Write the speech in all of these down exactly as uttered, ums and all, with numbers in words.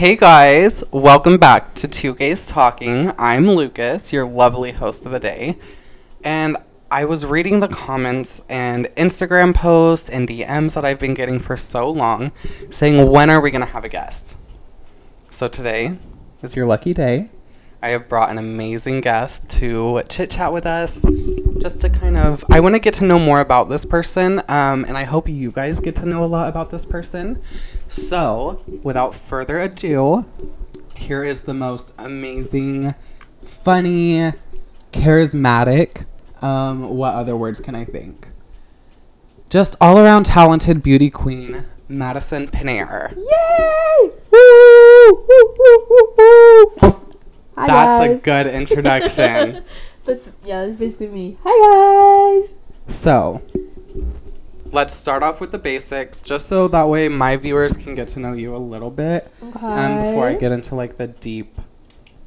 Hey guys, welcome back to Two Gays Talking. I'm Lucas, your lovely host of the day. And I was reading the comments and Instagram posts and D Ms that I've been getting for so long saying, when are we going to have a guest? So today is your lucky day. I have brought an amazing guest to chit chat with us, just to kind of, I want to get to know more about this person, um, and I hope you guys get to know a lot about this person. So without further ado, here is the most amazing, funny, charismatic, Um, what other words can I think? Just all-around talented beauty queen, Madison Pinaire. Yay! Woo! Woo! Woo! Woo! Woo! Hi, that's guys. A good introduction. that's yeah. That's basically me. Hi guys. So, let's start off with the basics, just so that way my viewers can get to know you a little bit. Okay. Um, before I get into like the deep,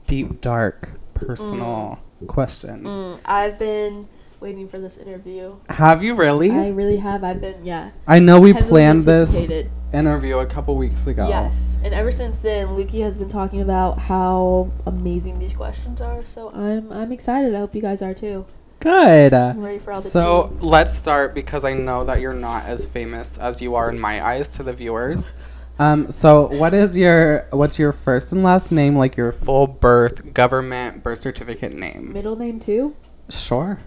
deep, dark, personal. Mm. Questions. Mm, I've been waiting for this interview. Have you really? I really have. I've been, yeah. I know we planned this interview a couple weeks ago. Yes, and ever since then, Lukey has been talking about how amazing these questions are. So I'm, I'm excited. I hope you guys are too. Good. I'm ready for all the So tea. Let's start because I know that you're not as famous as you are in my eyes to the viewers. Um, so what is your, what's your first and last name, like your full birth, government, birth certificate name? Middle name too? Sure.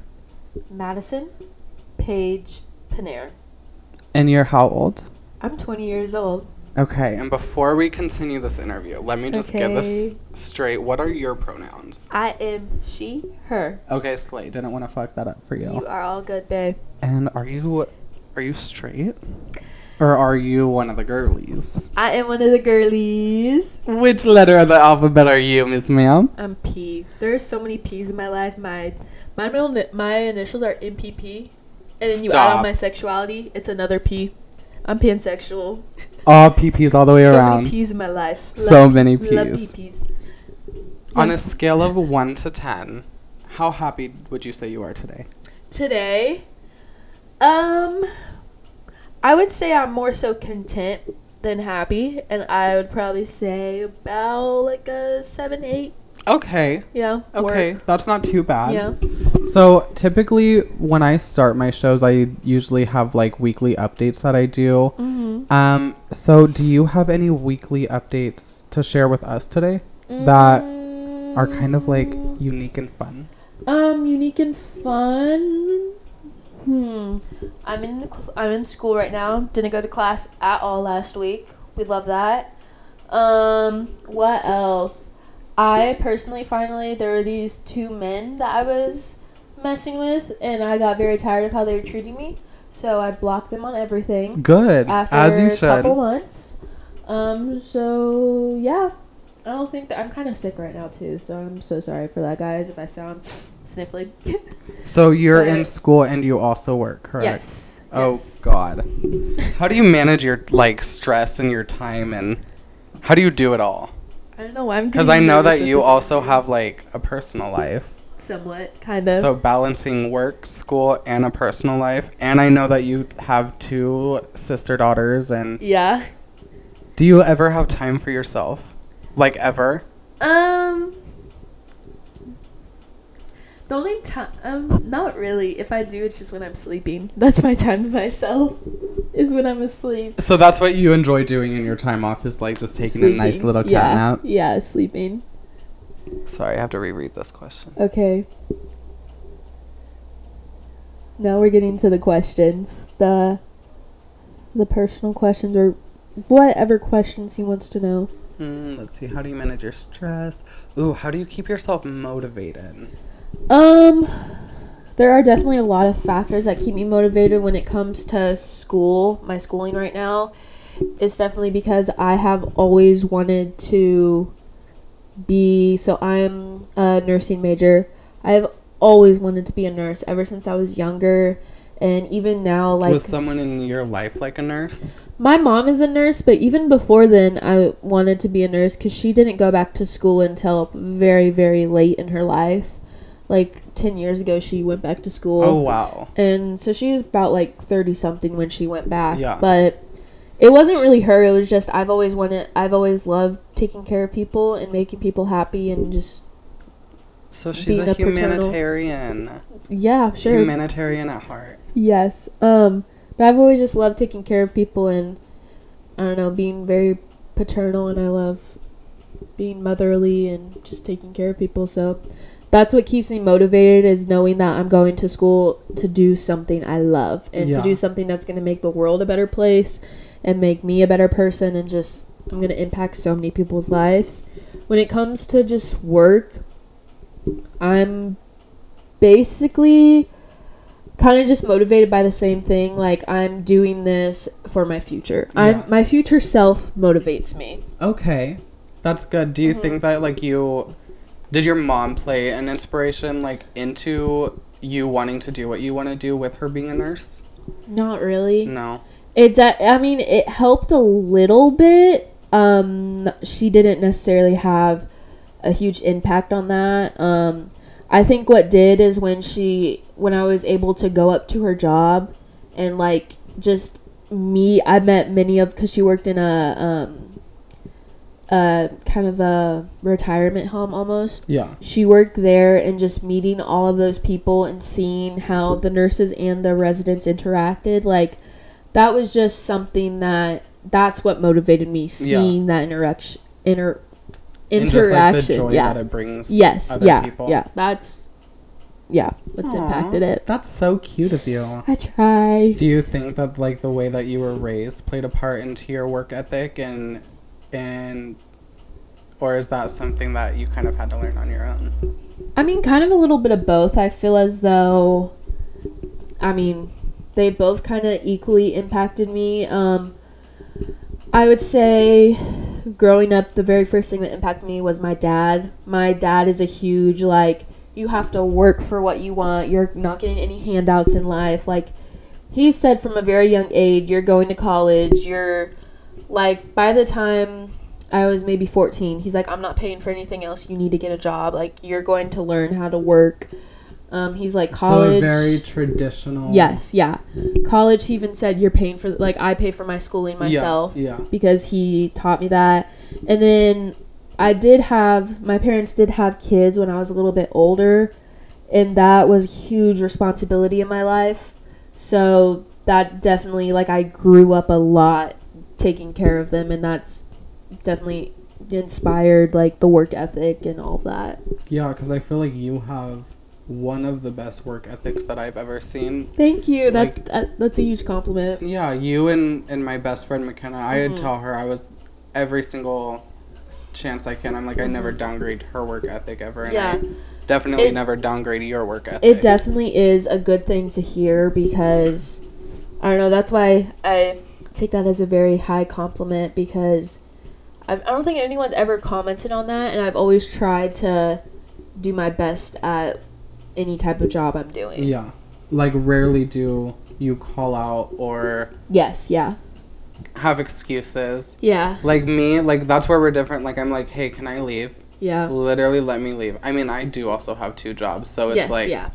Madison Page Pinaire. And you're how old? I'm twenty years old. Okay, and before we continue this interview, let me just okay. get this straight. What are your pronouns? I am she, her. Okay, slay. Didn't want to fuck that up for you. You are all good, babe. And are you, are you straight? Or are you one of the girlies? I am one of the girlies. Which letter of the alphabet are you, Miss Ma'am? I'm P. There are so many P's in my life. My my middle, my initials are M P P. And then Stop. You add on my sexuality, it's another P. I'm pansexual. All P Ps all the way so around. So many P's in my life. Love, so many P's. Love P Ps. On a scale of one to ten, how happy would you say you are today? Today? Um... I would say I'm more so content than happy, and I would probably say about like a seven, eight. Okay. Yeah. Okay, work. That's not too bad. Yeah. So typically, when I start my shows, I usually have like weekly updates that I do. Mm-hmm. Um. So, do you have any weekly updates to share with us today that mm-hmm. are kind of like unique and fun? Um, unique and fun. Hmm. I'm in the cl- I'm in school right now. Didn't go to class at all last week. We love that. Um. What else? I personally finally there were these two men that I was messing with, and I got very tired of how they were treating me. So I blocked them on everything. Good. After As you should. a couple months. Um. So yeah. I don't think that I'm kind of sick right now too, so I'm so sorry for that, guys. If I sound sniffling. So you're but, in school and you also work, correct? Yes. Oh yes. God, how do you manage your like stress and your time, and how do you do it all? I don't know why I'm. Because I know that you also have like a personal life. Somewhat, kind of. So balancing work, school, and a personal life, and I know that you have two sister daughters, and yeah. Do you ever have time for yourself? Like ever? Um, the only time, um, not really. If I do, it's just when I'm sleeping. That's my time to myself, is when I'm asleep. So that's what you enjoy doing in your time off, is like just taking sleeping. a nice little cat yeah. nap? Yeah, sleeping. Sorry, I have to reread this question. Okay. Now we're getting to the questions. The, the personal questions, or whatever questions he wants to know. Mm, let's see. How do you manage your stress? Ooh, how do you keep yourself motivated? Um, there are definitely a lot of factors that keep me motivated when it comes to school. My schooling right now is definitely because I have always wanted to be, so I'm a nursing major. I've always wanted to be a nurse ever since I was younger. And even now, like... Was someone in your life like a nurse? My mom is a nurse, but even before then, I wanted to be a nurse because she didn't go back to school until very, very late in her life. Like, ten years ago, she went back to school. Oh, wow. And so she was about, like, thirty-something when she went back. Yeah. But it wasn't really her. It was just I've always wanted... I've always loved taking care of people and making people happy and just. So she's a, a humanitarian. Paternal. Yeah, sure. Humanitarian at heart. Yes. Um, but I've always just loved taking care of people and, I don't know, being very paternal, and I love being motherly and just taking care of people. So that's what keeps me motivated, is knowing that I'm going to school to do something I love and yeah. to do something that's going to make the world a better place and make me a better person, and just I'm going to impact so many people's lives. When it comes to just work, I'm basically kind of just motivated by the same thing. Like, I'm doing this for my future. Yeah. I'm, my future self motivates me. Okay. That's good. Do you mm-hmm. think that, like, you... Did your mom play an inspiration, like, into you wanting to do what you want to do with her being a nurse? Not really. No. It. De- I mean, it helped a little bit. Um, she didn't necessarily have a huge impact on that. Um, I think what did is when she... when I was able to go up to her job and, like, just me, I met many of, because she worked in a, um, a kind of a retirement home almost. Yeah. She worked there, and just meeting all of those people and seeing how the nurses and the residents interacted, like, that was just something that, that's what motivated me, seeing yeah. that interaction, inter- interaction. And just, like, the joy yeah. that it brings yes. other yeah. people. Yeah, that's... yeah, what's aww, impacted it. That's so cute of you. I try. Do you think that, like, the way that you were raised played a part into your work ethic, and and or is that something that you kind of had to learn on your own? I mean, kind of a little bit of both. I feel as though, I mean, they both kind of equally impacted me. Um, I would say growing up, the very first thing that impacted me was my dad. My dad is a huge, like, you have to work for what you want. You're not getting any handouts in life. Like, he said from a very young age, you're going to college. You're, like, by the time I was maybe fourteen, he's like, I'm not paying for anything else. You need to get a job. Like, you're going to learn how to work. Um, he's like, college. So very traditional. Yes, yeah. College, he even said, you're paying for, like, I pay for my schooling myself. Yeah, yeah. Because he taught me that. And then... I did have, my parents did have kids when I was a little bit older, and that was a huge responsibility in my life. So that definitely, like, I grew up a lot taking care of them, and that's definitely inspired, like, the work ethic and all that. Yeah, because I feel like you have one of the best work ethics that I've ever seen. Thank you. Like, that, that that's a huge compliment. Yeah, you and, and my best friend McKenna, mm-hmm. I would tell her I was every single... chance I can. I'm like, I never downgrade her work ethic ever, and yeah. I definitely it, never downgrade your work ethic. It definitely is a good thing to hear, because I don't know, that's why I take that as a very high compliment, because I've, I don't think anyone's ever commented on that, and I've always tried to do my best at any type of job I'm doing. Yeah, like, rarely do you call out or yes yeah have excuses. Yeah. Like, me, like, that's where we're different. Like, I'm like, hey, can I leave? Yeah. Literally, let me leave. I mean, I do also have two jobs, so it's yes, like, yeah.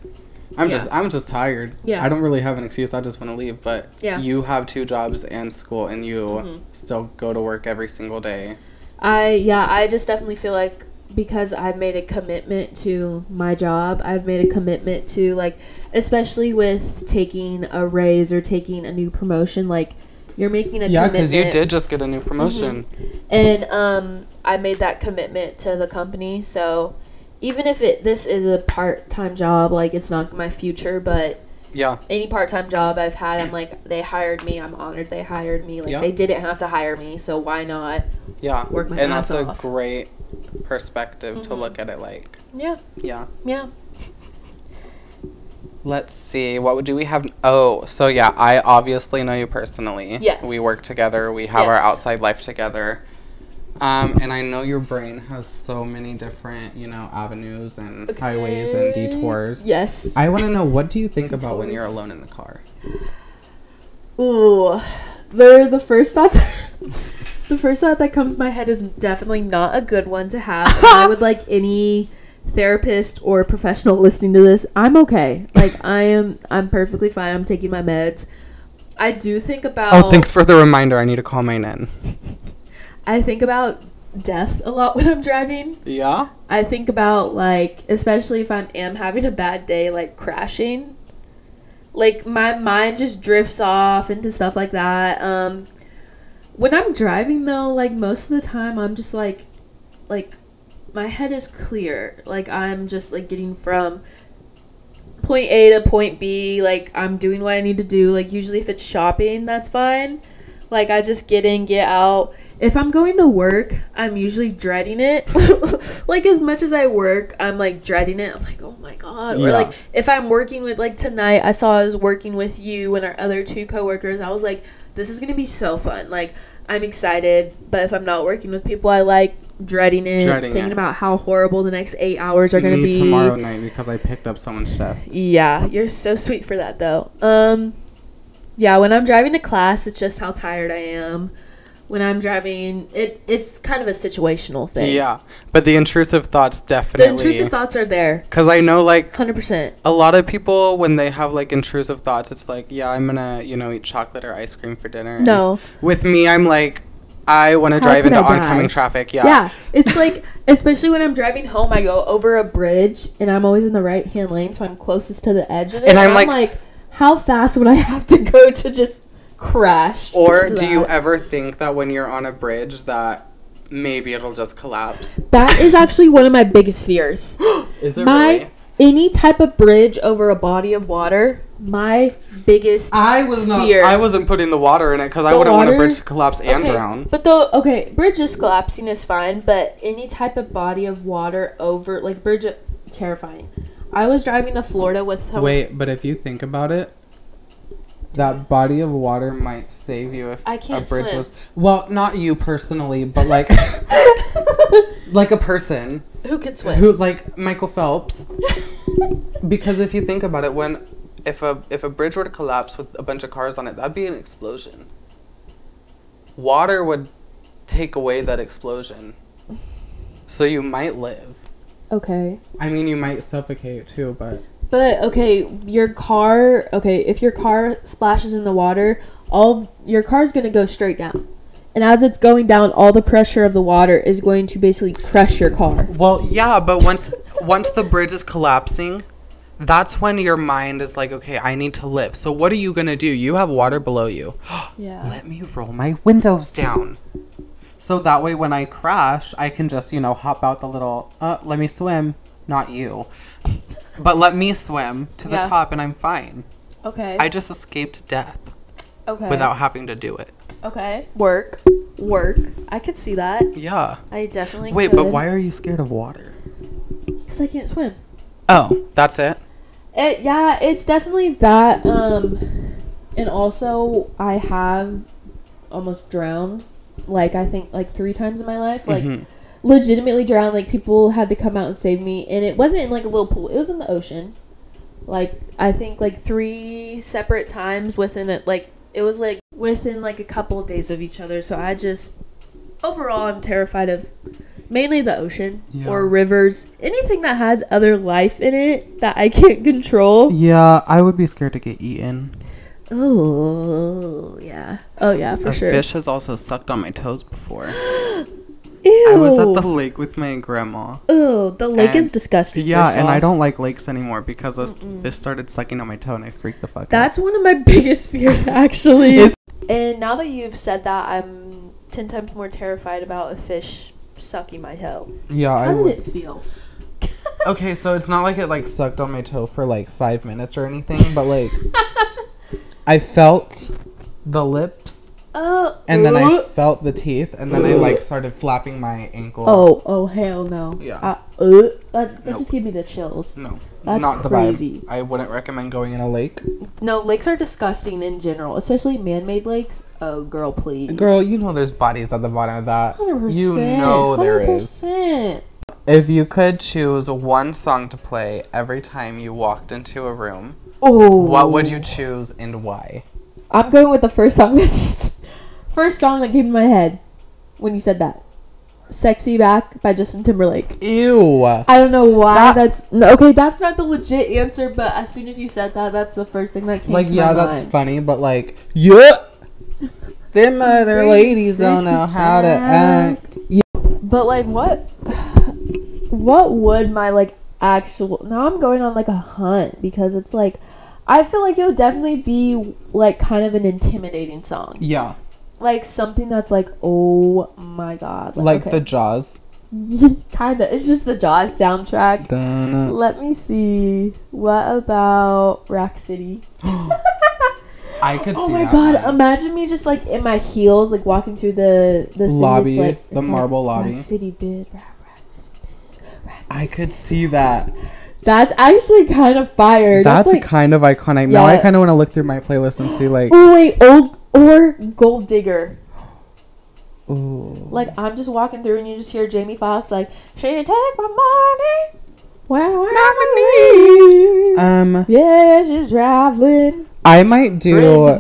I'm yeah. just, I'm just tired. Yeah. I don't really have an excuse. I just want to leave. But yeah. you have two jobs and school, and you mm-hmm. still go to work every single day. I, yeah, I just definitely feel like, because I've made a commitment to my job, I've made a commitment to, like, especially with taking a raise or taking a new promotion, like, you're making a yeah, commitment. Yeah, because you did just get a new promotion. Mm-hmm. And um, I made that commitment to the company. So even if it this is a part-time job, like, it's not my future, but yeah, any part-time job I've had, I'm like, they hired me. I'm honored they hired me. Like, yeah. they didn't have to hire me, so why not yeah. work my and ass off? And that's a great perspective mm-hmm. to look at it like. Yeah. Yeah. Yeah. Let's see. What would do we have? Oh, so yeah, I obviously know you personally. Yes. We work together. We have yes. our outside life together. Um, and I know your brain has so many different, you know, avenues and okay. highways and detours. Yes. I want to know, what do you think about when you're alone in the car? Ooh, the the first thought, the first thought that comes to my head is definitely not a good one to have. I would like any therapist or professional listening to this, I'm okay. Like, I am, I'm perfectly fine. I'm taking my meds. I do think about... Oh, thanks for the reminder. I need to call mine in. I think about death a lot when I'm driving. Yeah. I think about, like, especially if I am having a bad day, like crashing. Like, my mind just drifts off into stuff like that. Um, when I'm driving, though, like, most of the time I'm just, like, like, my head is clear. Like, I'm just, like, getting from point A to point B. Like, I'm doing what I need to do. Like, usually if it's shopping, that's fine. Like, I just get in, get out. If I'm going to work, I'm usually dreading it. Like, as much as I work, I'm, like, dreading it. I'm like, oh, my God. Yeah. Or, like, if I'm working with, like, tonight, I saw I was working with you and our other two coworkers. I was like, this is going to be so fun. Like, I'm excited. But if I'm not working with people I like, dreading it. Dreading thinking it. About how horrible the next eight hours are going to be. Tomorrow night because I picked up someone's shift. Yeah. You're so sweet for that, though. Um... Yeah, when I'm driving to class, it's just how tired I am. When I'm driving, it it's kind of a situational thing. Yeah, but the intrusive thoughts definitely... The intrusive thoughts are there. Because I know, like... one hundred percent. A lot of people, when they have, like, intrusive thoughts, it's like, yeah, I'm going to, you know, eat chocolate or ice cream for dinner. No. And with me, I'm like, I want to drive into oncoming traffic. Yeah. Yeah, it's like, especially when I'm driving home, I go over a bridge, and I'm always in the right-hand lane, so I'm closest to the edge of it. And I'm, and I'm like... like how fast would I have to go to just crash? Or do you ever think that when you're on a bridge that maybe it'll just collapse? That is actually one of my biggest fears. Is it really? Any type of bridge over a body of water, my biggest I was not, fear. I wasn't putting the water in it because I wouldn't water? want a bridge to collapse and okay, drown. But though, okay, bridges collapsing is fine, but any type of body of water over, like, bridge, terrifying. I was driving to Florida with him. Wait, but if you think about it, that body of water might save you if I can't a bridge swim. was... Well, not you personally, but, like, like a person. Who could swim? Who, like, Michael Phelps. Because if you think about it, when if a if a bridge were to collapse with a bunch of cars on it, that'd be an explosion. Water would take away that explosion. So you might live. Okay. I mean, you might suffocate, too, but... But, okay, your car... Okay, if your car splashes in the water, all your car's going to go straight down. And as it's going down, all the pressure of the water is going to basically crush your car. Well, yeah, but once once the bridge is collapsing, that's when your mind is like, okay, I need to live. So what are you going to do? You have water below you. Yeah. Let me roll my windows down. So that way, when I crash, I can just, you know, hop out the little, uh, let me swim. Not you. But let me swim to the yeah. top and I'm fine. Okay. I just escaped death. Okay. Without having to do it. Okay. Work. Work. I could see that. Yeah. I definitely Wait, could. But why are you scared of water? Because I can't swim. Oh, that's it? It yeah, it's definitely that. Um, and also, I have almost drowned. Like, I think, like, three times in my life. Like, mm-hmm. legitimately drowned. Like, people had to come out and save me. And it wasn't in, like, a little pool. It was in the ocean. Like, I think, like, three separate times within it. Like, it was, like, within, like, a couple of days of each other. So, I just... Overall, I'm terrified of mainly the ocean yeah. or rivers. Anything that has other life in it that I can't control. Yeah, I would be scared to get eaten. Oh, yeah. Oh, yeah, for a sure. A fish has also sucked on my toes before. Ew. I was at the lake with my grandma. Ew, the lake is disgusting. Yeah, and I don't like lakes anymore because Mm-mm. this started sucking on my toe and I freaked the fuck That's out. That's one of my biggest fears, actually. And now that you've said that, I'm ten times more terrified about a fish sucking my toe. Yeah, How I would. How did it feel? Okay, so it's not like it, like, sucked on my toe for, like, five minutes or anything, but, like... I felt the lips, uh, and then I felt the teeth, and then uh, I, like, started flapping my ankle. Oh, oh, hell no. Yeah. I, uh, that that nope. just gave me the chills. No. That's not crazy. The vibe. I wouldn't recommend going in a lake. No, lakes are disgusting in general, especially man-made lakes. Oh, girl, please. Girl, you know there's bodies at the bottom of that. one hundred percent. You know there one hundred percent. Is. If you could choose one song to play every time you walked into a room... Oh. What would you choose and why? I'm going with the first song. First song that came to my head when you said that. Sexy Back by Justin Timberlake. Ew. I don't know why that, that's... No, okay, that's not the legit answer, but as soon as you said that, that's the first thing that came like, to yeah, my mind. Like, yeah, that's funny, but like... Yeah! Them other ladies don't know how to act. Yeah. But like, what what would my like actual, now I'm going on like a hunt, because it's like I feel like it would definitely be like kind of an intimidating song. Yeah, like something that's like, oh my god, like, like okay. The Jaws. Kind of. It's just the Jaws soundtrack. Dun. Let me see. What about Rock City? I could oh see. Oh my that god! One. Imagine me just like in my heels, like walking through the the city. Lobby, it's, like, the it's marble like, lobby. Rock City bid. Rock, rock City bid. Rock City I could bid. See that. That's actually kind of fire. That's, That's like, kind of iconic. Yeah. Now I kind of want to look through my playlist and see like. Oh wait, old or Gold Digger. Ooh. Like, I'm just walking through and you just hear Jamie Foxx like, "She take my money, well, I'm Um, yeah, she's traveling." I might do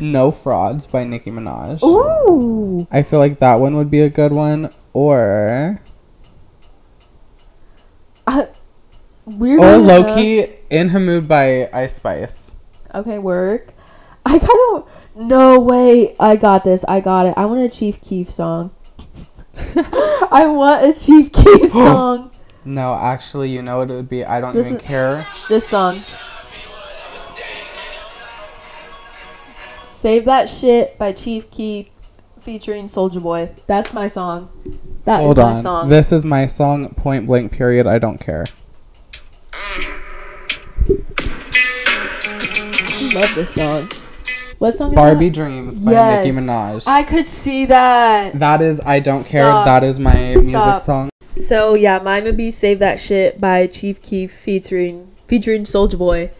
No Frauds by Nicki Minaj. Ooh, I feel like that one would be a good one. Or uh, weird. Or Loki in Hamood by Ice Spice. Okay, work. I kind of. No way. I got this. I got it. I want a Chief Keef song. I want a Chief Keef song. No, actually, you know what it would be? I don't this even is, care. This song. Save That Shit by Chief Keef featuring Soulja Boy. That's my song. That Hold is on. my song. This is my song. Point blank period. I don't care. I love this song. What song is Barbie that? Dreams by yes. Nicki Minaj. I could see that. That is I Don't Stop. Care. That is my Stop. Music song. So yeah, mine would be Save That Shit by Chief Keef featuring featuring Soulja Boy.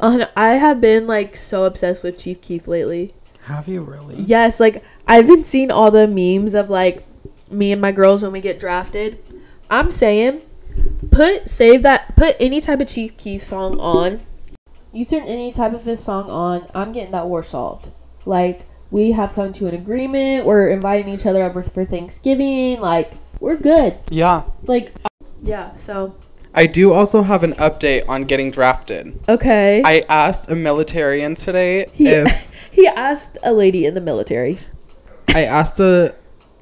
Uh, I have been like so obsessed with Chief Keef lately. Have you really? Yes, like I've been seeing all the memes of like me and my girls when we get drafted. I'm saying put save that put any type of Chief Keef song on. You turn any type of his song on, I'm getting that war solved. Like, we have come to an agreement. We're inviting each other over for Thanksgiving. Like, we're good. Yeah. Like, yeah, so. I do also have an update on getting drafted. Okay. I asked a militarian today he, if... he asked a lady in the military. I asked a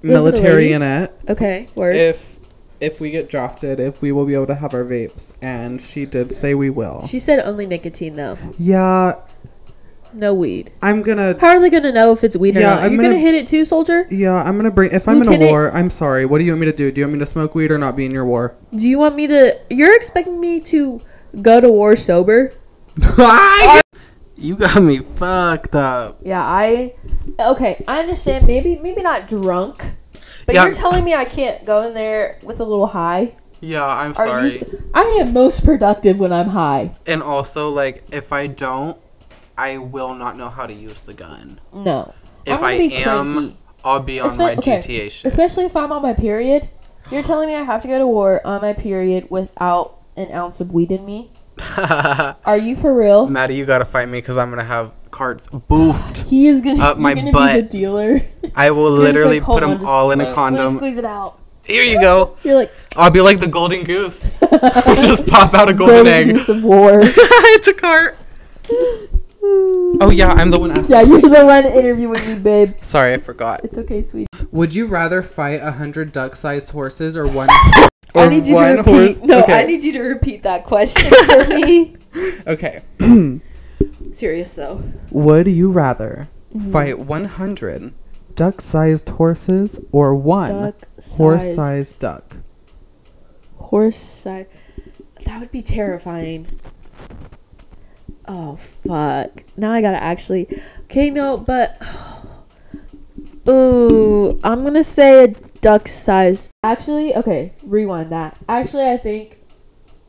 militarianette. Okay, word. If... if we get drafted, if we will be able to have our vapes, and she did say we will. She said only nicotine though. Yeah. No weed. I'm gonna. How are they gonna know if it's weed yeah, or not? I'm You're gonna, gonna hit it too, soldier. Yeah, I'm gonna bring. If I'm Lieutenant, in a war, I'm sorry. What do you want me to do? Do you want me to smoke weed or not be in your war? Do you want me to? You're expecting me to go to war sober? You got me fucked up. Yeah, I. Okay, I understand. Maybe, maybe not drunk. But yeah. You're telling me I can't go in there with a little high? Yeah, I'm Are sorry. You, I am most productive when I'm high. And also, like, if I don't, I will not know how to use the gun. No. If I am, cranky. I'll be on Espe- my okay. G T A shit. Especially if I'm on my period. You're telling me I have to go to war on my period without an ounce of weed in me? Are you for real? Maddie, you gotta fight me because I'm gonna have... carts boofed he is gonna, up my gonna butt. Be the dealer. I will literally like, put them on, all in a condom. Squeeze it out. Here you go. You're like, I'll be like the golden goose. Just pop out a golden, golden egg. Goose of war. It's a cart. Oh yeah, I'm the one asking. Yeah, you're the one interviewing me, babe. Sorry, I forgot. It's okay, sweet. Would you rather fight a hundred duck-sized horses or one? or I need you one to repeat. Horse? No, okay. I need you to repeat that question for me. Okay. Serious though. Would you rather mm-hmm. fight one hundred duck-sized horses or one duck-sized. horse-sized duck? Horse-sized. That would be terrifying. Oh, fuck. Now I gotta actually. Okay, no, but. Ooh, I'm gonna say a duck-sized. Actually, okay, rewind that. Actually, I think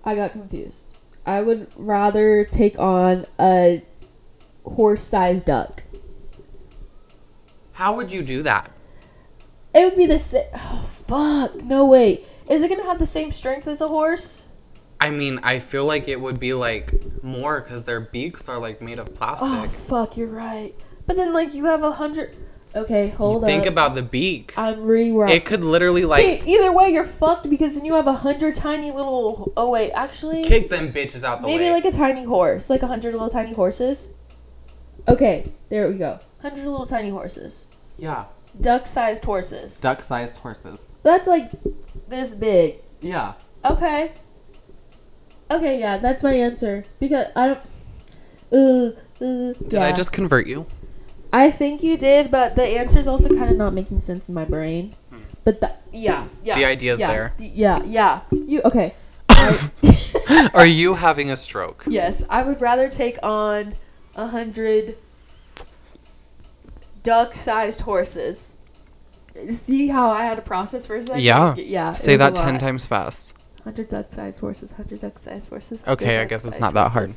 I got confused. I would rather take on a horse-sized duck. How would you do that? It would be the same. Oh, fuck. No, wait. Is it going to have the same strength as a horse? I mean, I feel like it would be, like, more because their beaks are, like, made of plastic. Oh, fuck. You're right. But then, like, you have a hundred... Okay, hold on. Think up. about the beak. I'm rewriting. It could literally, like... Okay, either way, you're fucked because then you have a hundred tiny little... Oh, wait, actually... Kick them bitches out the maybe way. Maybe, like, a tiny horse. Like, a hundred little tiny horses. Okay, there we go. Hundred little tiny horses. Yeah. Duck-sized horses. Duck-sized horses. That's like this big. Yeah. Okay. Okay, yeah, that's my answer. Because I don't... Uh, uh, did yeah. I just convert you? I think you did, but the answer's also kind of not making sense in my brain. Hmm. But the, yeah, yeah. The idea's yeah, there. The, yeah, yeah. You okay. I, Are you having a stroke? Yes. I would rather take on a hundred duck-sized horses. See how I had to process for a second? Yeah. Yeah. Say that ten times fast. Hundred duck-sized horses, hundred duck-sized horses. Okay, I guess it's not that hard.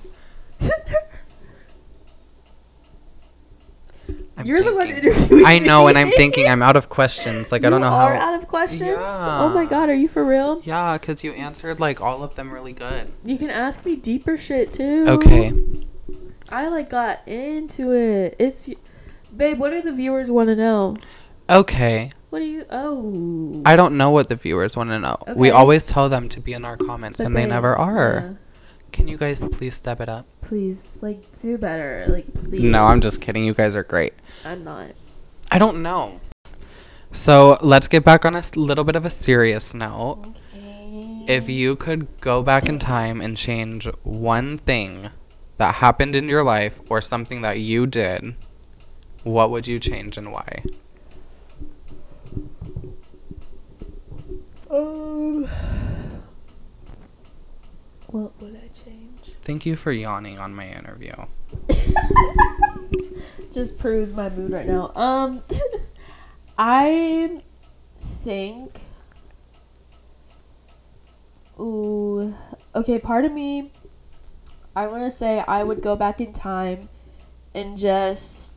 I'm You're thinking. the one interviewing I know, me. And I'm thinking I'm out of questions. Like, you I don't know how. You are out of questions? Yeah. Oh my God, are you for real? Yeah, because you answered, like, all of them really good. You can ask me deeper shit, too. Okay. I, like, got into it. It's, babe, what do the viewers want to know? Okay. What do you, oh. I don't know what the viewers want to know. Okay. We always tell them to be in our comments, but and they, they never are. Yeah. Can you guys please step it up? Please, like, do better. Like, please. No, I'm just kidding. You guys are great. I'm not. I don't know. So let's get back on a little bit of a serious note. Okay. If you could go back in time and change one thing that happened in your life or something that you did, what would you change and why? Um. What would I change? Thank you for yawning on my interview. Just proves my mood right now. Um, I think... Ooh. Okay, part of me, I want to say I would go back in time and just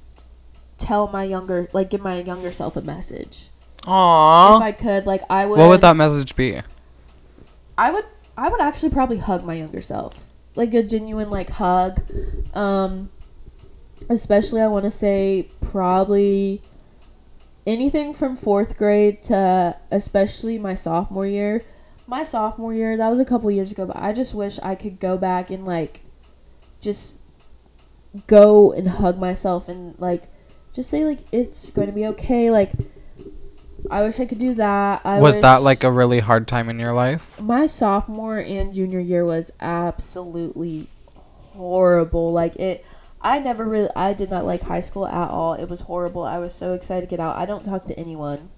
tell my younger... Like, give my younger self a message. Aww. If I could, like, I would... What would that message be? I would... I would actually probably hug my younger self. Like a genuine, like, hug. Um, especially, I want to say probably anything from fourth grade to especially my sophomore year. My sophomore year, that was a couple years ago, but I just wish I could go back and, like, just go and hug myself and, like, just say, like, it's going to be okay. Like, I wish I could do that. I was that like a really hard time in your life? My sophomore and junior year was absolutely horrible. Like it, I never really, I did not like high school at all. It was horrible. I was so excited to get out. I don't talk to anyone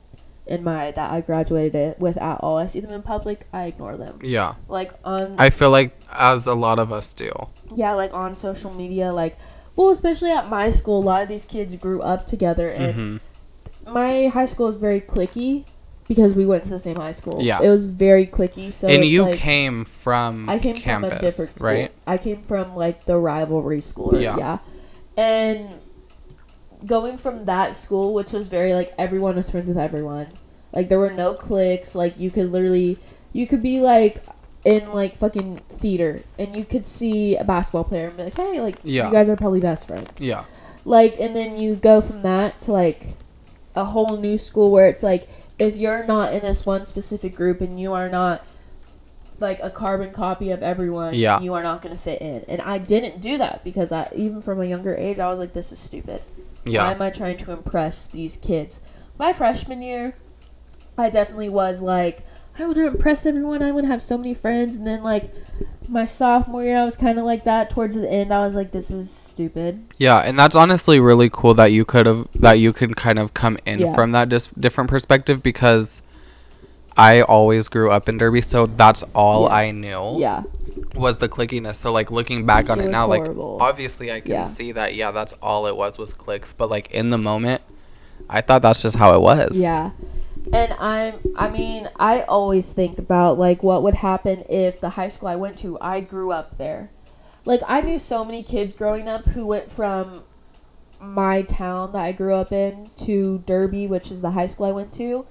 in my, that I graduated with at all. I see them in public. I ignore them. Yeah. Like on. I feel like as a lot of us do. Yeah. Like on social media, like, well, especially at my school, a lot of these kids grew up together and mm-hmm. My high school is very cliquey because we went to the same high school. Yeah. It was very cliquey. So and you like, came from I came campus, from a different school. Right? I came from, like, the rivalry school. Yeah. yeah. And going from that school, which was very, like, everyone was friends with everyone. Like, there were no cliques. Like, you could literally, you could be, like, in, like, fucking theater. And you could see a basketball player and be like, hey, like, yeah. you guys are probably best friends. Yeah. Like, and then you go from that to, like... a whole new school where it's like if you're not in this one specific group and you are not like a carbon copy of everyone, yeah. you are not going to fit in. And I didn't do that because I even from a younger age I was like, this is stupid. Yeah. Why am I trying to impress these kids? My freshman year I definitely was like, I want to impress everyone, I want to have so many friends. And then like my sophomore year I was kind of like that. Towards the end I was like, this is stupid. Yeah. And that's honestly really cool that you could have that you could kind of come in yeah. from that dis- different perspective, because I always grew up in Derby, so that's all yes. I knew yeah was the clickiness. So like looking back on it, it now horrible. Like obviously I can yeah. see that yeah that's all it was was clicks, but like in the moment I thought that's just how it was. Yeah. And I'm, I mean, I always think about, like, what would happen if the high school I went to, I grew up there. Like, I knew so many kids growing up who went from my town that I grew up in to Derby, which is the high school I went to.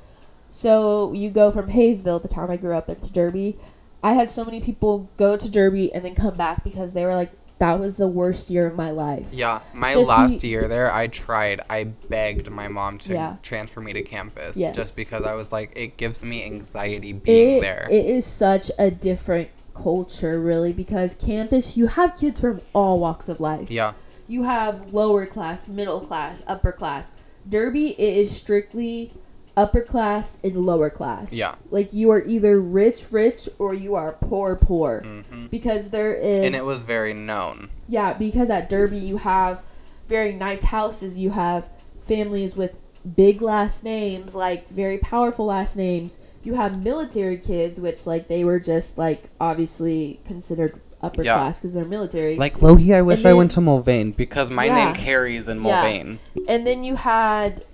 So you go from Hayesville, the town I grew up in, to Derby. I had so many people go to Derby and then come back because they were like, that was the worst year of my life. Yeah. My just last me- year there, I tried. I begged my mom to yeah. transfer me to campus. Yes. Just because I was like, it gives me anxiety being it, there. It is such a different culture, really, because campus, you have kids from all walks of life. Yeah. You have lower class, middle class, upper class. Derby, it is strictly upper class and lower class. Yeah. Like, you are either rich, rich, or you are poor, poor. Mm-hmm. Because there is... And it was very known. Yeah, because at Derby, you have very nice houses. You have families with big last names, like, very powerful last names. You have military kids, which, like, they were just, like, obviously considered upper yeah. class because they're military. Like, Loki, I wish then, I went to Mulvane because my yeah. name carries in Mulvane. Yeah. And then you had...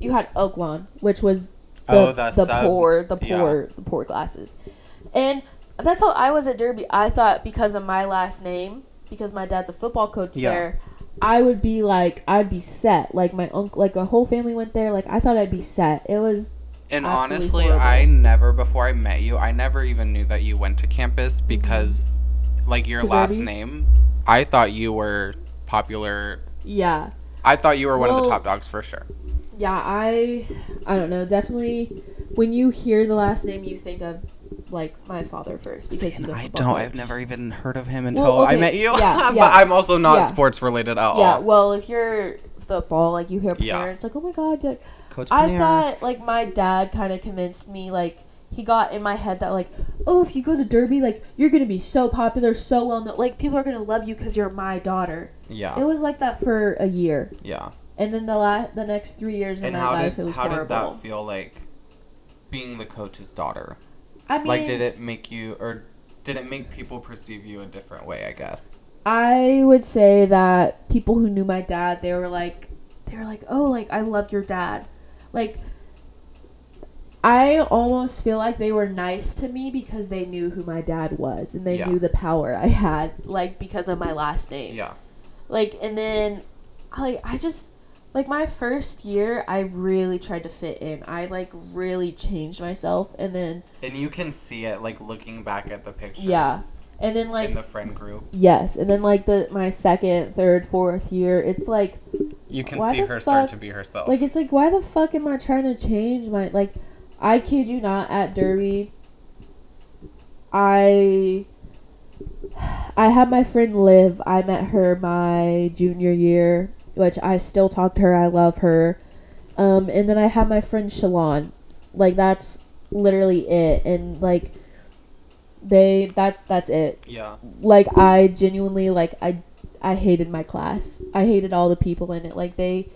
You had Oak Lawn, which was the, oh, the, the sub, poor, the poor, yeah. the poor classes. And that's how I was at Derby. I thought because of my last name, because my dad's a football coach yeah. there, I would be like, I'd be set. Like my uncle, like a whole family went there. Like I thought I'd be set. It was. And honestly, horrible. I never, before I met you, I never even knew that you went to campus because mm-hmm. like your to last Derby? Name, I thought you were popular. Yeah. I thought you were one well, of the top dogs for sure. Yeah, I, I don't know. Definitely, when you hear the last name, you think of like my father first because See, he's a I don't. Coach. I've never even heard of him until well, okay. I met you. Yeah, but yeah. I'm also not yeah. sports related at all. Yeah. Well, if you're football, like you hear parents yeah. like, "Oh my God, like, Coach Pinaire." I thought like my dad kind of convinced me. Like he got in my head that like, "Oh, if you go to Derby, like you're gonna be so popular, so well known. Like people are gonna love you because you're my daughter." Yeah. It was like that for a year. Yeah. And then the la- the next three years in and my life, did, it was how horrible. How did that feel, like, being the coach's daughter? I mean... Like, did it make you, or did it make people perceive you a different way, I guess? I would say that people who knew my dad, they were like, they were like, oh, like, I loved your dad. Like, I almost feel like they were nice to me because they knew who my dad was. And they yeah. knew the power I had, like, because of my last name. Yeah. Like, and then, like, I just... Like, my first year, I really tried to fit in. I, like, really changed myself, and then... And you can see it, like, looking back at the pictures. Yeah. And then, like... In the friend groups. Yes. And then, like, the my second, third, fourth year, it's, like... You can see her fuck, start to be herself. Like, it's, like, why the fuck am I trying to change my... Like, I kid you not, at Derby, I... I had my friend Liv. I met her my junior year. Which I still talk to her. I love her. Um, and then I have my friend Shalon. Like, that's literally it. And, like, they... that that's it. Yeah. Like, I genuinely, like, I I hated my class. I hated all the people in it. Like, they...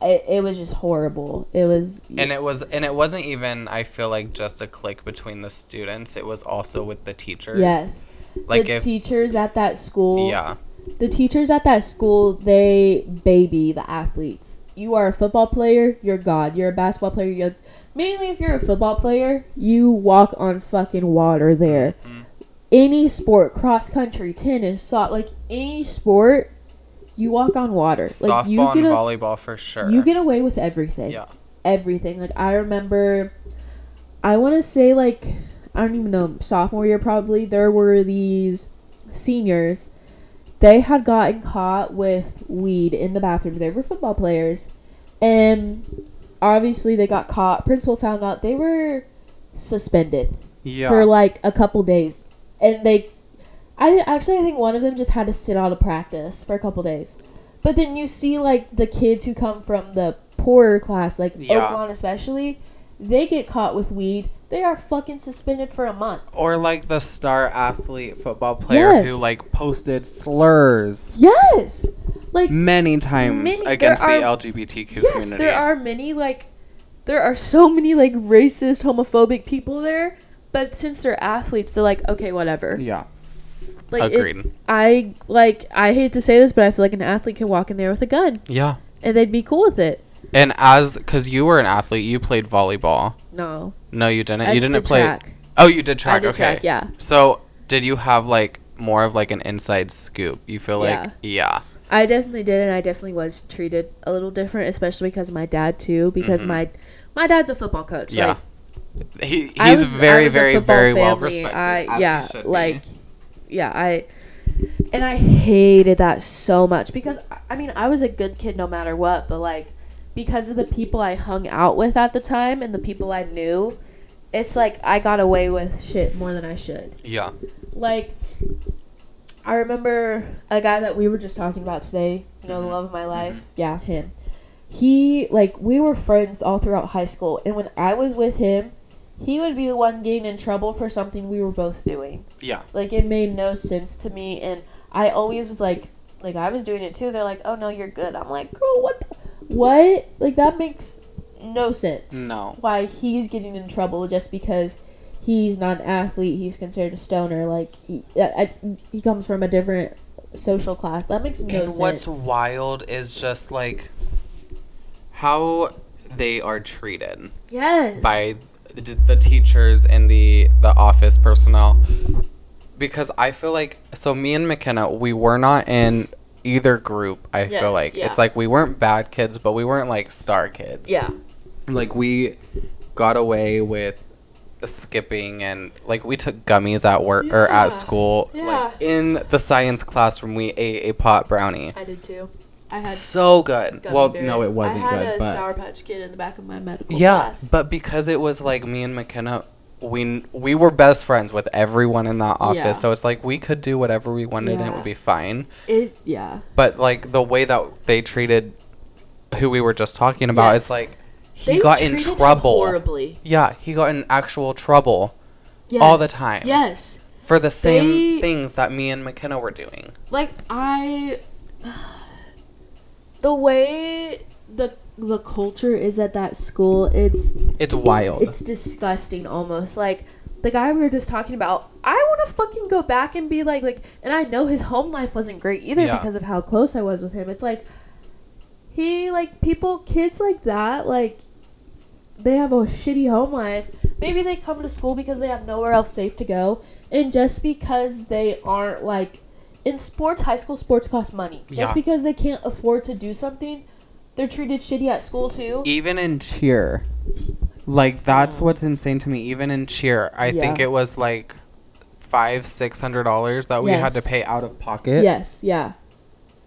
It, it was just horrible. It was... And it was... And it wasn't even, I feel like, just a click between the students. It was also with the teachers. Yes. Like, the if, teachers at that school... Yeah. The teachers at that school, they baby the athletes. You are a football player, you're God. You're a basketball player, you're... Mainly if you're a football player, you walk on fucking water there. Mm-hmm. Any sport, cross country, tennis, soft, like any sport, you walk on water. Softball like, you and a, volleyball for sure. You get away with everything. Yeah. Everything. Like, I remember, I want to say, like, I don't even know, sophomore year probably, there were these seniors... They had gotten caught with weed in the bathroom. They were football players. And obviously they got caught. Principal found out. They were suspended yeah. for like a couple days. And they... I actually I think one of them just had to sit out of practice for a couple days. But then you see like the kids who come from the poorer class, like yeah. Oak Lawn especially, they get caught with weed. They are fucking suspended for a month. Or like the star athlete football player yes. who like posted slurs. Yes. Like many times many, against the are, L G B T Q yes, community. Yes, there are many like there are so many like racist, homophobic people there, but since they're athletes, they're like, okay, whatever. Yeah. Like, agreed. I like I hate to say this, but I feel like an athlete can walk in there with a gun. Yeah. And they'd be cool with it. And as because you were an athlete, you played volleyball. No. No, you didn't. I you didn't play. Track. Oh, you did track. I did okay. Track, yeah. So, did you have like more of like an inside scoop? You feel yeah. like, yeah. I definitely did, and I definitely was treated a little different, especially because of my dad too. Because mm-hmm. my my dad's a football coach. Yeah. Like, he he's was, very very very family. well respected. I, yeah. Like, be. yeah. I and I hated that so much because I mean I was a good kid no matter what, but like. Because of the people I hung out with at the time and the people I knew, it's like I got away with shit more than I should. Yeah. Like, I remember a guy that we were just talking about today, you know, the love of my life. Mm-hmm. Yeah, him. he, like, we were friends all throughout high school, and when I was with him, he would be the one getting in trouble for something we were both doing. Yeah. Like, it made no sense to me, and I always was like, like, I was doing it too. They're like, oh, no, you're good. I'm like, girl, what? The, what? Like, that makes no sense. No. Why he's getting in trouble just because he's not an athlete. He's considered a stoner. Like, he, I, I, he comes from a different social class. That makes no and sense. What's wild is just, like, how they are treated. Yes. By the, the teachers and the, the office personnel. Because I feel like, so me and McKenna, we were not in either group, I yes, feel like. Yeah. It's like we weren't bad kids, but we weren't, like, star kids. Yeah. Like, we got away with skipping and, like, we took gummies at work yeah. or at school. Yeah. Like, in the science classroom, we ate a pot brownie. I did, too. I had so good. Well, berry. No, it wasn't good, but. I had good, a but... Sour Patch Kid in the back of my medical yeah, class. Yeah, but because it was, like, me and McKenna... we we were best friends with everyone in that office yeah. so it's like we could do whatever we wanted yeah. and it would be fine it yeah but like the way that they treated who we were just talking about yes. it's like he they got in trouble horribly yeah he got in actual trouble yes. all the time yes for the same they, things that me and McKenna were doing like I the way the the culture is at that school, it's it's wild. It's disgusting almost. Like the guy we were just talking about, I want to fucking go back and be like like and I know his home life wasn't great either yeah. because of how close I was with him. It's like he like people kids like that, like they have a shitty home life. Maybe they come to school because they have nowhere else safe to go, and just because they aren't like in sports, high school sports cost money. Yeah. Just because they can't afford to do something, they're treated shitty at school, too. Even in cheer. Like, that's oh. what's insane to me. Even in cheer. I yeah. think it was, like, five, six hundred dollars that we yes. had to pay out of pocket. Yes, yeah.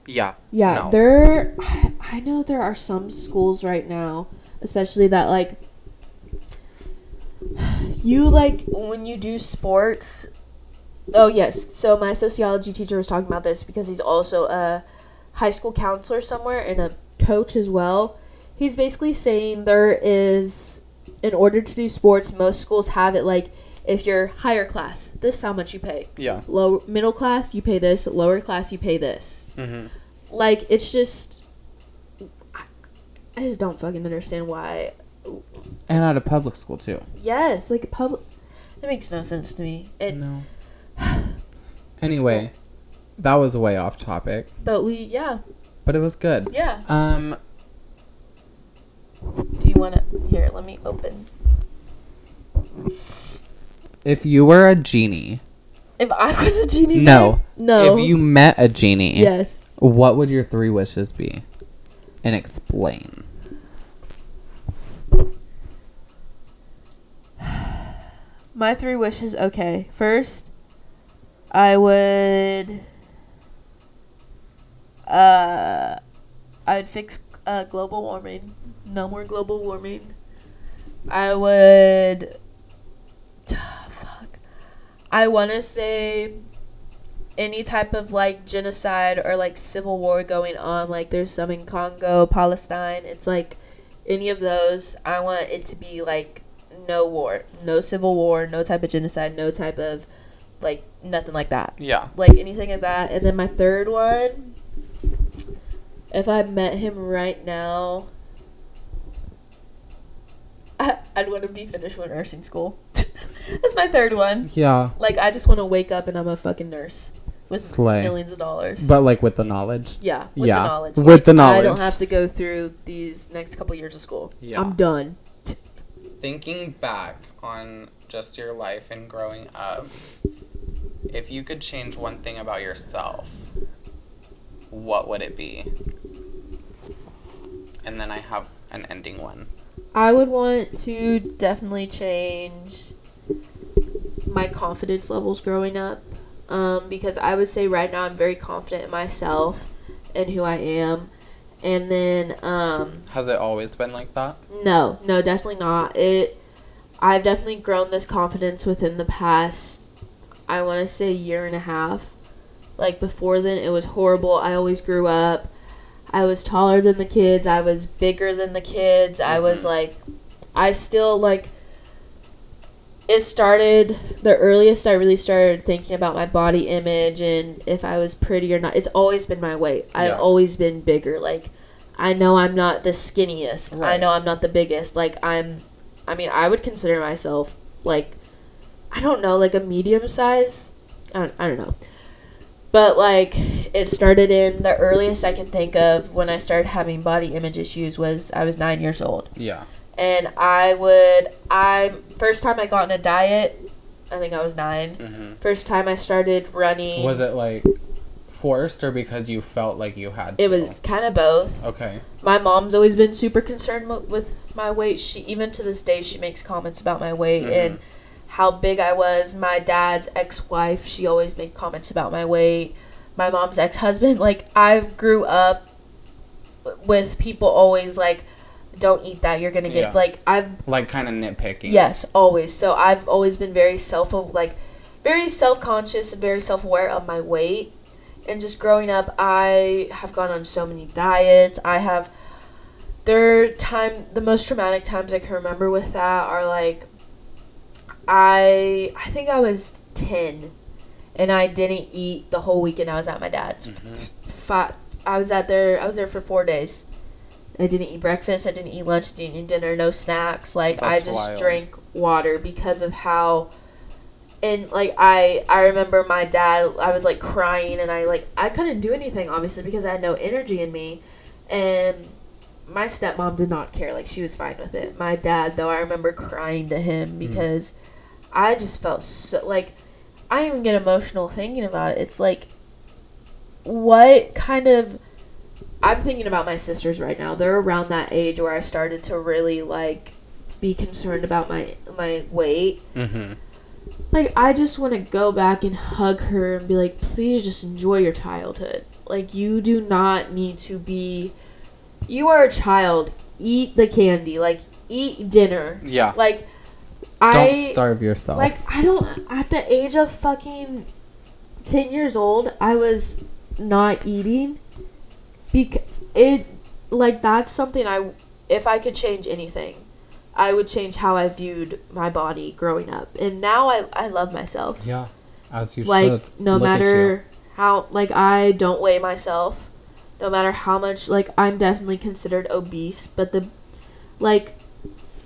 Yeah. Yeah, no. there... I know there are some schools right now, especially that, like... You, like, when you do sports... Oh, yes. So, my sociology teacher was talking about this because he's also a high school counselor somewhere in a... coach as well. He's basically saying there is, in order to do sports, most schools have it like, if you're higher class, this is how much you pay. Yeah. Low middle class, you pay this. Lower class, you pay this. Mm-hmm. Like, it's just, I, I just don't fucking understand why. And at a public school too. Yes, like a public. That makes no sense to me. It. No. Anyway, that was way off topic. But we, yeah. But it was good. Yeah. Um. Do you want to... Here, let me open. If you were a genie... If I was a genie... No. Man, no. If you met a genie... Yes. What would your three wishes be? And explain. My three wishes... Okay. First, I would... Uh, I'd fix uh, global warming. No more global warming. I would... Fuck. I want to say any type of, like, genocide or, like, civil war going on. Like, there's some in Congo, Palestine. It's, like, any of those. I want it to be, like, no war. No civil war, no type of genocide, no type of, like, nothing like that. Yeah. Like, anything like that. And then my third one... If I met him right now, I, I'd want to be finished with nursing school. That's my third one. Yeah. Like, I just want to wake up and I'm a fucking nurse with Slay. millions of dollars. But, like, with the knowledge. Yeah. With yeah. the knowledge. With like, the knowledge. I don't have to go through these next couple years of school. Yeah. I'm done. Thinking back on just your life and growing up, if you could change one thing about yourself, what would it be? And then I have an ending one. I would want to definitely change my confidence levels growing up. Um, because I would say right now I'm very confident in myself and who I am. And then... Um, Has it always been like that? No. No, definitely not. It. I've definitely grown this confidence within the past, I want to say, year and a half. Like, before then, it was horrible. I always grew up. I was taller than the kids. I was bigger than the kids. I was like, I still like, it started, the earliest I really started thinking about my body image and if I was pretty or not. It's always been my weight. Yeah. I've always been bigger. Like, I know I'm not the skinniest. Right. I know I'm not the biggest. Like, I'm, I mean, I would consider myself like, I don't know, like a medium size. I don't, I don't know. But, like, it started in the earliest I can think of when I started having body image issues was I was nine years old. Yeah. And I would, I, first time I got on a diet, I think I was nine. Mm-hmm. First time I started running. Was it, like, forced or because you felt like you had to? It was kind of both. Okay. My mom's always been super concerned mo- with my weight. She, even to this day, she makes comments about my weight mm-hmm. and how big I was. My dad's ex-wife, she always made comments about my weight. My mom's ex-husband, like, I grew up with people always like, don't eat that, you're gonna get yeah. like I've like kind of nitpicking. Yes, always. So I've always been very self like very self-conscious and very self-aware of my weight. And just growing up, I have gone on so many diets. I have their time the most traumatic times I can remember with that are like I I think I was ten, and I didn't eat the whole weekend I was at my dad's. Mm-hmm. Five, I was at there. I was there for four days. I didn't eat breakfast. I didn't eat lunch. I didn't eat dinner. No snacks. Like That's I just wild. drank water because of how. And like I I remember my dad. I was like crying, and I like I couldn't do anything obviously because I had no energy in me, and. My stepmom did not care. Like, she was fine with it. My dad, though, I remember crying to him because mm. I just felt so, like, I even get emotional thinking about it. It's like, what kind of, I'm thinking about my sisters right now. They're around that age where I started to really, like, be concerned about my, my weight. Mm-hmm. Like, I just want to go back and hug her and be like, please just enjoy your childhood. Like, you do not need to be... You are a child. Eat the candy. Like, eat dinner. Yeah. Like, I... Don't starve yourself. Like, I don't... At the age of fucking ten years old, I was not eating. Because it... Like, that's something I... If I could change anything, I would change how I viewed my body growing up. And now I, I love myself. Yeah. As you like, should. Like, no Look matter how... Like, I don't weigh myself. No matter how much, like, I'm definitely considered obese, but the, like,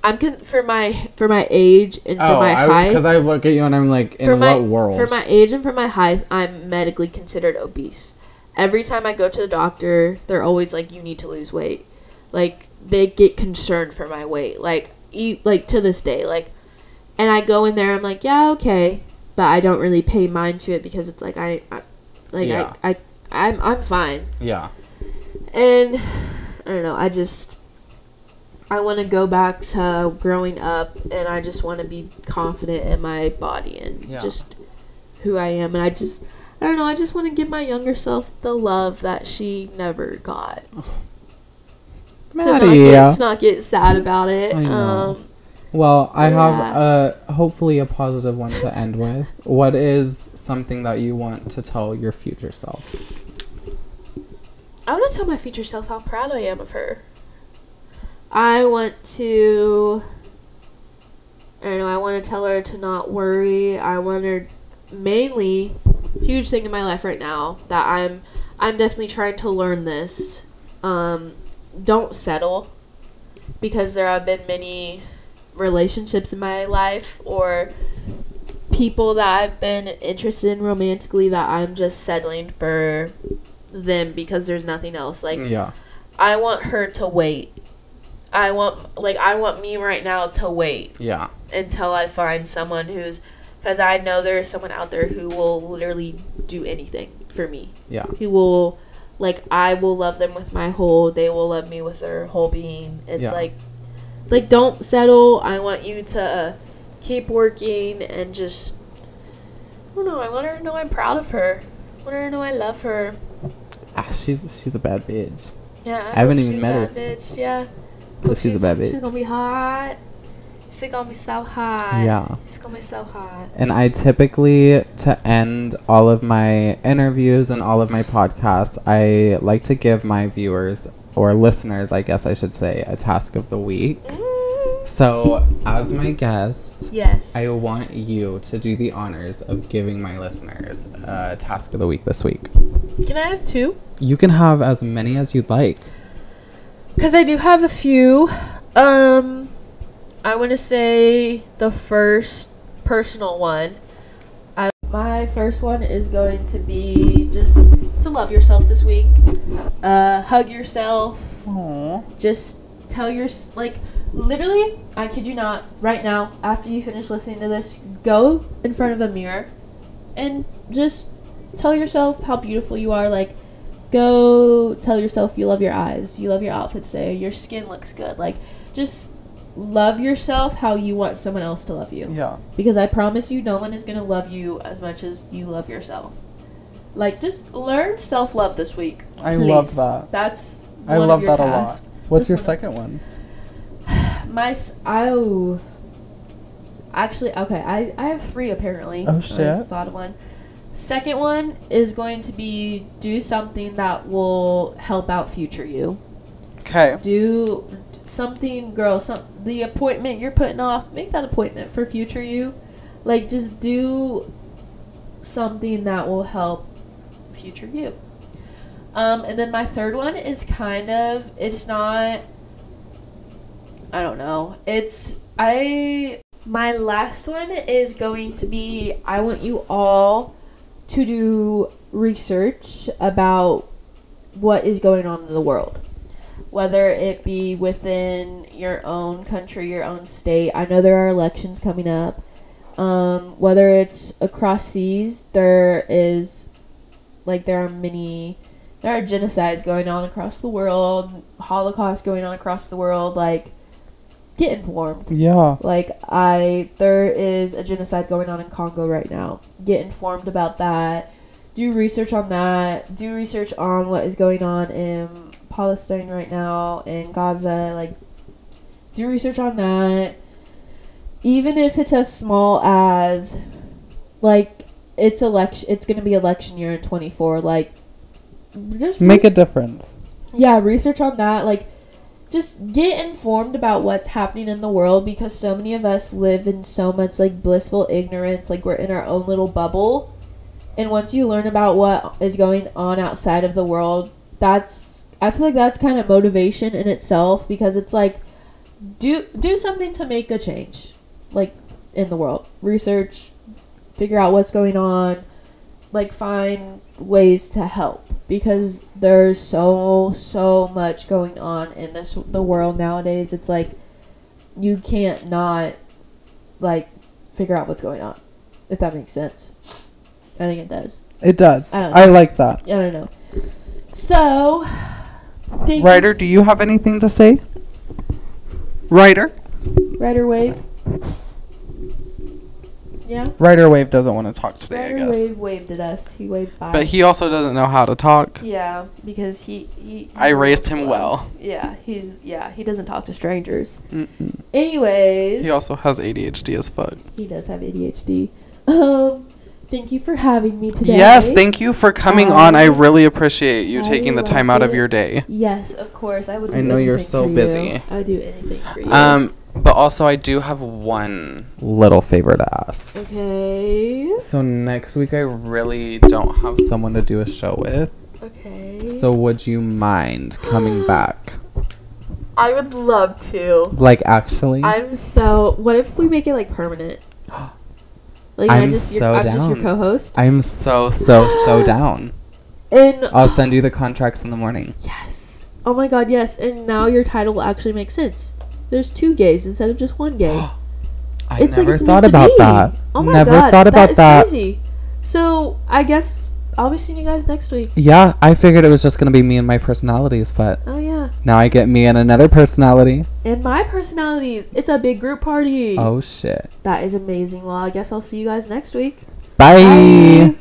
I'm con- for my for my age and for oh, my I, height. Because I look at you and I'm like, in my, what world? For my age and for my height, I'm medically considered obese. Every time I go to the doctor, they're always like, you need to lose weight. Like, they get concerned for my weight. Like, eat, like to this day, like, and I go in there, I'm like, yeah, okay, but I don't really pay mind to it because it's like I, I like yeah. I, I I'm I'm fine. Yeah. And, I don't know, I just, I want to go back to growing up, and I just want to be confident in my body and yeah. just who I am. And I just, I don't know, I just want to give my younger self the love that she never got. Oh. Maddie. To, to not get sad about it. I know. Um, well, I yeah. have a, hopefully a positive one to end with. What is something that you want to tell your future self? I want to tell my future self how proud I am of her. I want to... I don't know. I want to tell her to not worry. I want her... Mainly, huge thing in my life right now, that I'm I'm definitely trying to learn this. Um, don't settle. Because there have been many relationships in my life or people that I've been interested in romantically that I'm just settling for... them because there's nothing else. Like, yeah. I want her to wait. I want, like, I want me right now to wait. Yeah. Until I find someone who's, because I know there is someone out there who will literally do anything for me. Yeah. Who will, like, I will love them with my whole, they will love me with their whole being. It's yeah. like, like, don't settle. I want you to keep working and just, I don't know, I want her to know I'm proud of her. I want her to know I love her. Ah, she's she's a bad bitch. Yeah, I, I haven't even met her. She's a bad bitch. Yeah, but she's, she's a bad bitch. She's gonna be hot. Shit gonna be so hot. Yeah. It's gonna be so hot. And I typically, to end all of my interviews and all of my podcasts, I like to give my viewers, or listeners, I guess I should say, a task of the week. Mm. So, as my guest, yes, I want you to do the honors of giving my listeners a task of the week this week. Can I have two? You can have as many as you'd like. Because I do have a few. Um, I want to say the first personal one. I, my first one is going to be just to love yourself this week. Uh, hug yourself. Aww. Just tell your... Like, literally, I kid you not, right now, after you finish listening to this, go in front of a mirror and just tell yourself how beautiful you are. Like, go tell yourself you love your eyes, you love your outfit today, your skin looks good. Like, just love yourself how you want someone else to love you. Yeah. Because I promise you, no one is going to love you as much as you love yourself. Like, just learn self-love this week. I please. love that. That's I love that tasks. a lot. What's That's your second of, one? My, oh, actually, okay, I, I have three apparently. Oh, shit. I just thought of one. Second one is going to be do something that will help out future you. Okay. Do something, girl. Some the appointment you're putting off, make that appointment for future you. Like, just do something that will help future you. Um, and then my third one is kind of, it's not, I don't know. It's, I, my last one is going to be, I want you all to do research about what is going on in the world, whether it be within your own country, your own state. I know there are elections coming up. Um, whether it's across seas, there is, like, there are many, there are genocides going on across the world, Holocaust going on across the world. Like, get informed. Yeah. Like, I, there is a genocide going on in Congo right now. Get informed about that. Do research on that. Do research on what is going on in Palestine right now, in Gaza. Like, do research on that. Even if it's as small as, like, it's election, it's going to be election year in twenty-four. Like, just make res- a difference. Yeah, research on that. Like, just get informed about what's happening in the world, because so many of us live in so much, like, blissful ignorance. Like, we're in our own little bubble. And once you learn about what is going on outside of the world, that's, I feel like that's kind of motivation in itself, because it's like, do do something to make a change, like, in the world. Research, figure out what's going on, like, find ways to help. Because there's so, so much going on in this the world nowadays. It's like, you can't not, like, figure out what's going on. If that makes sense. I think it does. It does. I, I like that. I don't know. So, thank Ryder, you. do you have anything to say? Ryder? Ryder Wave. Yeah. Ryder Wave doesn't want to talk today, Ryder I guess. Ryder Wave waved at us. He waved by. But he also doesn't know how to talk. Yeah, because he... he, he I raised him well. well. Yeah, he's yeah he doesn't talk to strangers. Mm-mm. Anyways. He also has A D H D as fuck. He does have A D H D. Um, thank you for having me today. Yes, thank you for coming um, on. I really appreciate you I taking the time out it. of your day. Yes, of course. I would. Do I know you're so busy. You. I would do anything for you. Um... But also, I do have one little favor to ask. Okay. So next week, I really don't have someone to do a show with. Okay. So would you mind coming back? I would love to. Like, actually? I'm so... What if we make it, like, permanent? Like, I'm, I'm just so your, I'm down. I'm just your co-host? I'm so, so, so down. And I'll send you the contracts in the morning. Yes. Oh, my God, yes. And now your title will actually make sense. There's two gays instead of just one gay. I it's never like it's thought about be. that. Oh my never god, thought about that is that. crazy. So I guess I'll be seeing you guys next week. Yeah, I figured it was just gonna be me and my personalities, but oh yeah, now I get me and another personality. And my personalities. It's a big group party. Oh shit. That is amazing. Well, I guess I'll see you guys next week. Bye. Bye.